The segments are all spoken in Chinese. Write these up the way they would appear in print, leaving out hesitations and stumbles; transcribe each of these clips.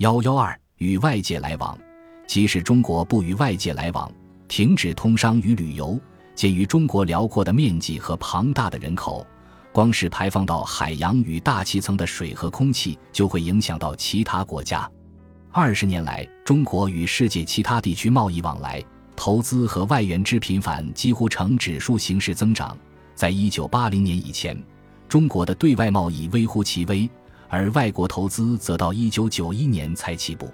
112与外界来往，即使中国不与外界来往，停止通商与旅游，鉴于中国辽阔的面积和庞大的人口，光是排放到海洋与大气层的水和空气就会影响到其他国家。20年来，中国与世界其他地区贸易往来、投资和外援之频繁几乎呈指数形式增长。在1980年以前，中国的对外贸易微乎其微，而外国投资则到1991年才起步。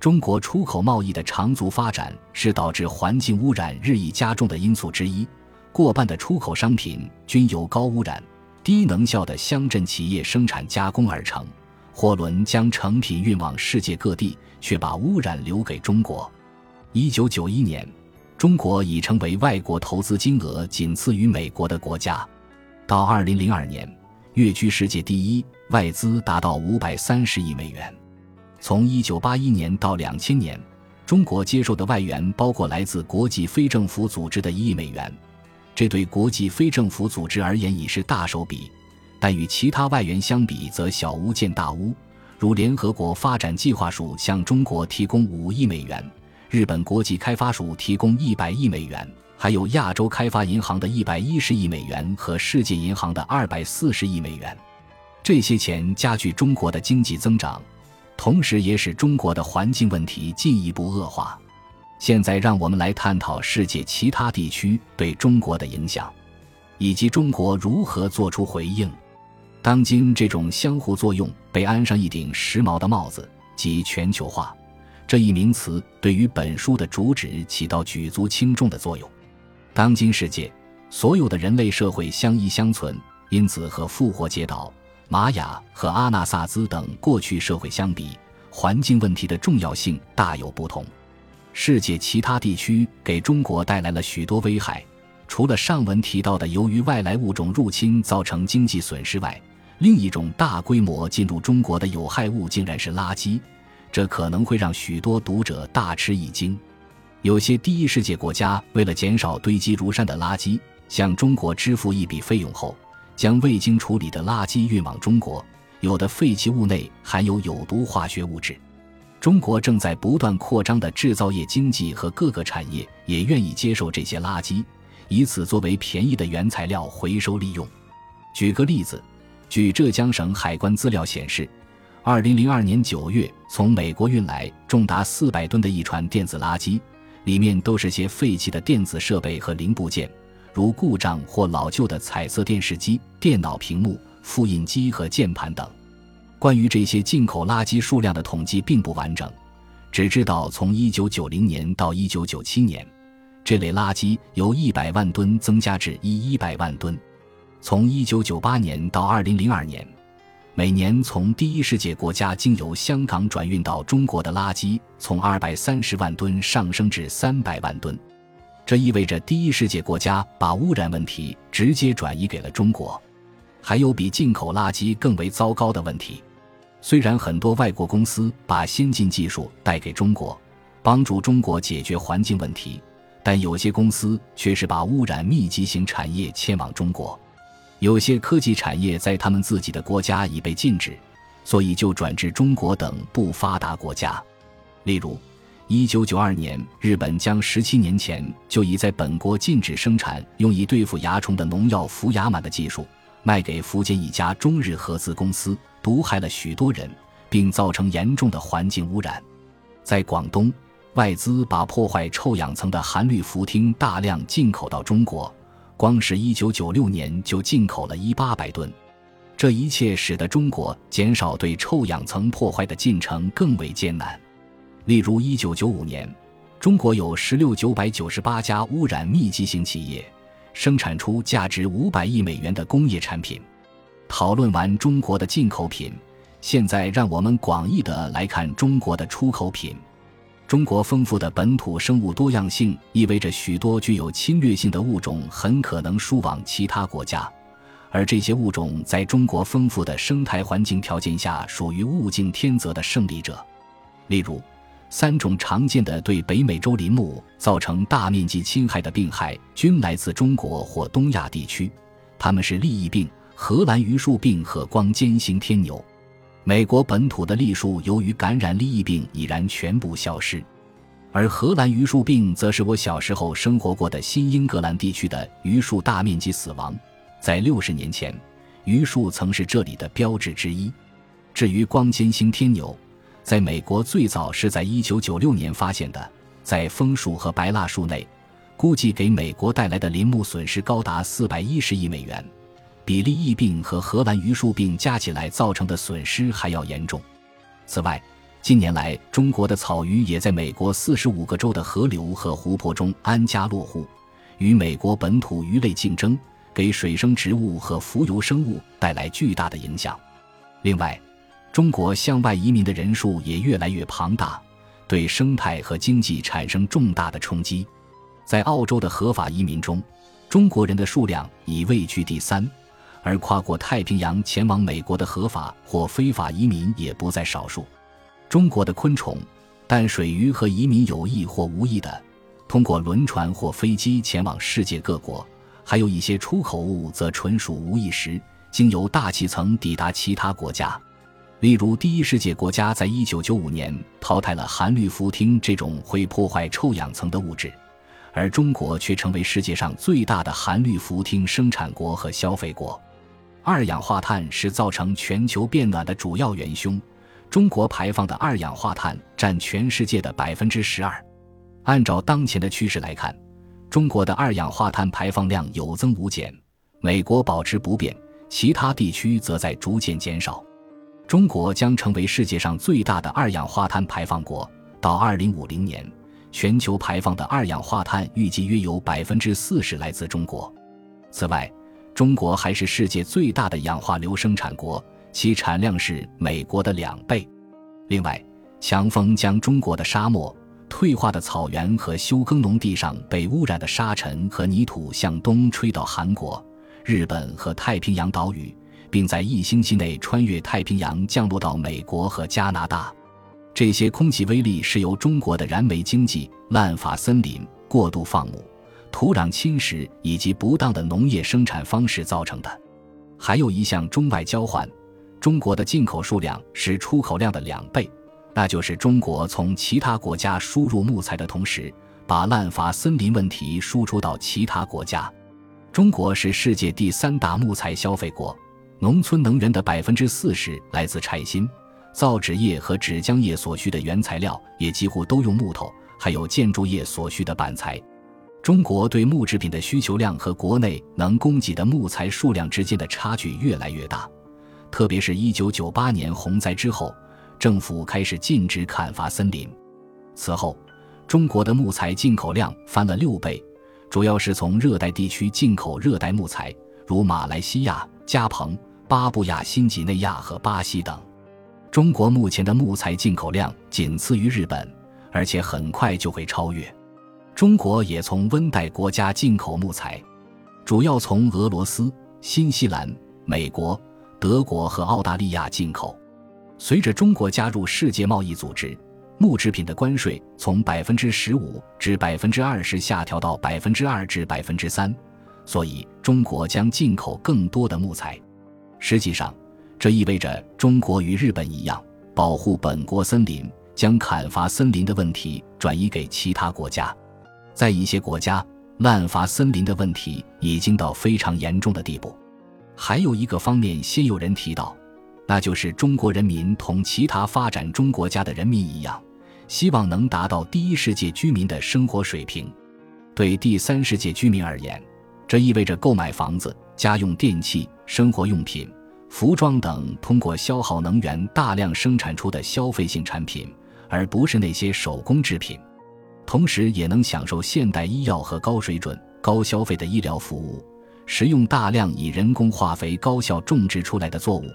中国出口贸易的长足发展是导致环境污染日益加重的因素之一，过半的出口商品均由高污染、低能效的乡镇企业生产加工而成，货轮将成品运往世界各地，却把污染留给中国。1991年，中国已成为外国投资金额仅次于美国的国家。到2002年，跃居世界第一，外资达到530亿美元。从1981年到2000年，中国接受的外援包括来自国际非政府组织的1亿美元。这对国际非政府组织而言已是大手笔，但与其他外援相比则小巫见大巫，如联合国发展计划署向中国提供5亿美元，日本国际开发署提供100亿美元，还有亚洲开发银行的110亿美元和世界银行的240亿美元。这些钱加剧中国的经济增长，同时也使中国的环境问题进一步恶化。现在让我们来探讨世界其他地区对中国的影响，以及中国如何做出回应。当今这种相互作用被安上一顶时髦的帽子，即全球化。这一名词对于本书的主旨起到举足轻重的作用。当今世界，所有的人类社会相依相存，因此和复活节岛、玛雅和阿纳萨兹等过去社会相比，环境问题的重要性大有不同。世界其他地区给中国带来了许多危害，除了上文提到的由于外来物种入侵造成经济损失外，另一种大规模进入中国的有害物竟然是垃圾，这可能会让许多读者大吃一惊。有些第一世界国家为了减少堆积如山的垃圾，向中国支付一笔费用后，将未经处理的垃圾运往中国，有的废弃物内含有有毒化学物质。中国正在不断扩张的制造业经济和各个产业也愿意接受这些垃圾，以此作为便宜的原材料回收利用。举个例子，据浙江省海关资料显示，2002年9月从美国运来重达400吨的一船电子垃圾，里面都是些废弃的电子设备和零部件，如故障或老旧的彩色电视机、电脑屏幕、复印机和键盘等。关于这些进口垃圾数量的统计并不完整，只知道从1990年到1997年，这类垃圾由100万吨增加至100万吨。从1998年到2002年，每年从第一世界国家经由香港转运到中国的垃圾从230万吨上升至300万吨。这意味着第一世界国家把污染问题直接转移给了中国。还有比进口垃圾更为糟糕的问题。虽然很多外国公司把先进技术带给中国，帮助中国解决环境问题，但有些公司却是把污染密集型产业迁往中国。有些科技产业在他们自己的国家已被禁止，所以就转至中国等不发达国家。例如1992年，日本将17年前就已在本国禁止生产用以对付蚜虫的农药氟雅满的技术卖给福建一家中日合资公司，毒害了许多人，并造成严重的环境污染。在广东，外资把破坏臭氧层的含氯氟烃大量进口到中国，光是1996年就进口了1800吨。这一切使得中国减少对臭氧层破坏的进程更为艰难。例如1995年，中国有16998家污染密集型企业生产出价值500亿美元的工业产品。讨论完中国的进口品，现在让我们广义的来看中国的出口品。中国丰富的本土生物多样性意味着许多具有侵略性的物种很可能输往其他国家，而这些物种在中国丰富的生态环境条件下属于物竞天择的胜利者。例如，3种常见的对北美洲林木造成大面积侵害的病害均来自中国或东亚地区，它们是痢疫病、荷兰榆树病和光尖星天牛。美国本土的栗树由于感染痢疫病已然全部消失，而荷兰榆树病则是我小时候生活过的新英格兰地区的榆树大面积死亡。在60年前，榆树曾是这里的标志之一。至于光纤星天牛，在美国最早是在1996年发现的，在枫树和白蜡树内，估计给美国带来的林木损失高达410亿美元，比利疫病和荷兰榆树病加起来造成的损失还要严重。此外，近年来中国的草鱼也在美国45个州的河流和湖泊中安家落户，与美国本土鱼类竞争，给水生植物和浮游生物带来巨大的影响。另外，中国向外移民的人数也越来越庞大，对生态和经济产生重大的冲击。在澳洲的合法移民中，中国人的数量已位居第3，而跨过太平洋前往美国的合法或非法移民也不在少数。中国的昆虫、淡水鱼和移民有意或无意的通过轮船或飞机前往世界各国，还有一些出口物则纯属无意识，经由大气层抵达其他国家。例如，第一世界国家在1995年淘汰了含氯氟烃这种会破坏臭氧层的物质，而中国却成为世界上最大的含氯氟烃生产国和消费国。二氧化碳是造成全球变暖的主要元凶，中国排放的二氧化碳占全世界的 12%。 按照当前的趋势来看，中国的二氧化碳排放量有增无减，美国保持不变，其他地区则在逐渐减少。中国将成为世界上最大的二氧化碳排放国，到2050年，全球排放的二氧化碳预计约有 40% 来自中国。此外，中国还是世界最大的氧化硫生产国，其产量是美国的2倍。另外，强风将中国的沙漠、退化的草原和休耕农地上被污染的沙尘和泥土向东吹到韩国、日本和太平洋岛屿，并在1星期内穿越太平洋降落到美国和加拿大。这些空气微粒是由中国的燃煤经济、滥伐森林、过度放牧、土壤侵蚀以及不当的农业生产方式造成的。还有一项中外交换，中国的进口数量是出口量的2倍，那就是中国从其他国家输入木材的同时，把滥伐森林问题输出到其他国家。中国是世界第3大木材消费国，农村能源的 40% 来自柴薪，造纸业和纸浆业所需的原材料也几乎都用木头，还有建筑业所需的板材。中国对木制品的需求量和国内能供给的木材数量之间的差距越来越大，特别是1998年洪灾之后，政府开始禁止砍伐森林。此后，中国的木材进口量翻了6倍，主要是从热带地区进口热带木材，如马来西亚、加蓬、巴布亚新几内亚和巴西等。中国目前的木材进口量仅次于日本，而且很快就会超越。中国也从温带国家进口木材，主要从俄罗斯、新西兰、美国、德国和澳大利亚进口。随着中国加入世界贸易组织，木制品的关税从 15% 至 20% 下调到 2% 至 3%，所以中国将进口更多的木材。实际上，这意味着中国与日本一样，保护本国森林，将砍伐森林的问题转移给其他国家。在一些国家，滥伐森林的问题已经到非常严重的地步。还有一个方面先有人提到，那就是中国人民同其他发展中国家的人民一样，希望能达到第一世界居民的生活水平。对第三世界居民而言，这意味着购买房子、家用电器、生活用品、服装等通过消耗能源大量生产出的消费性产品，而不是那些手工制品。同时也能享受现代医药和高水准、高消费的医疗服务，食用大量以人工化肥高效种植出来的作物，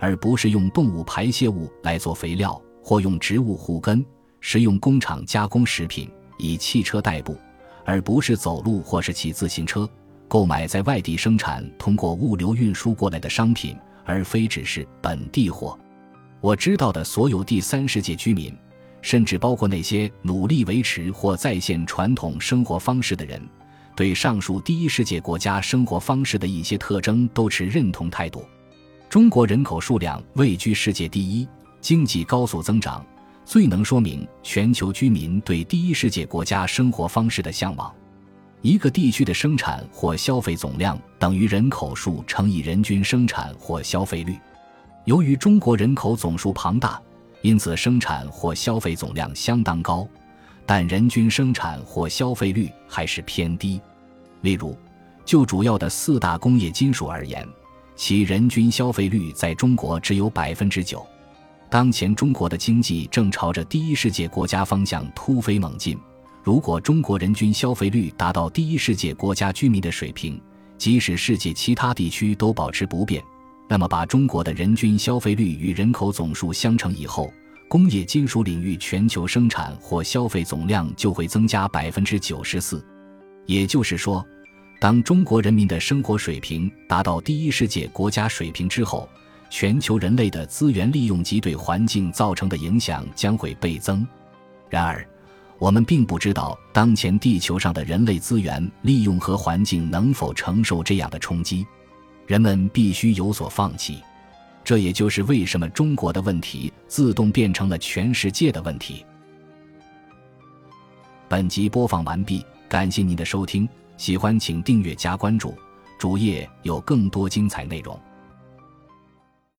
而不是用动物排泄物来做肥料，或用植物护根，食用工厂加工食品，以汽车代步，而不是走路或是骑自行车。购买在外地生产、通过物流运输过来的商品，而非只是本地货。我知道的所有第三世界居民，甚至包括那些努力维持或再现传统生活方式的人，对上述第一世界国家生活方式的一些特征都持认同态度。中国人口数量位居世界第一，经济高速增长，最能说明全球居民对第一世界国家生活方式的向往。一个地区的生产或消费总量等于人口数乘以人均生产或消费率。由于中国人口总数庞大，因此生产或消费总量相当高，但人均生产或消费率还是偏低。例如，就主要的四大工业金属而言，其人均消费率在中国只有 9%。当前中国的经济正朝着第一世界国家方向突飞猛进，如果中国人均消费率达到第一世界国家居民的水平，即使世界其他地区都保持不变，那么把中国的人均消费率与人口总数相乘以后，工业金属领域全球生产或消费总量就会增加 94%。也就是说，当中国人民的生活水平达到第一世界国家水平之后，全球人类的资源利用及对环境造成的影响将会倍增。然而，我们并不知道当前地球上的人类资源利用和环境能否承受这样的冲击，人们必须有所放弃。这也就是为什么中国的问题自动变成了全世界的问题。本集播放完毕，感谢您的收听，喜欢请订阅加关注，主页有更多精彩内容。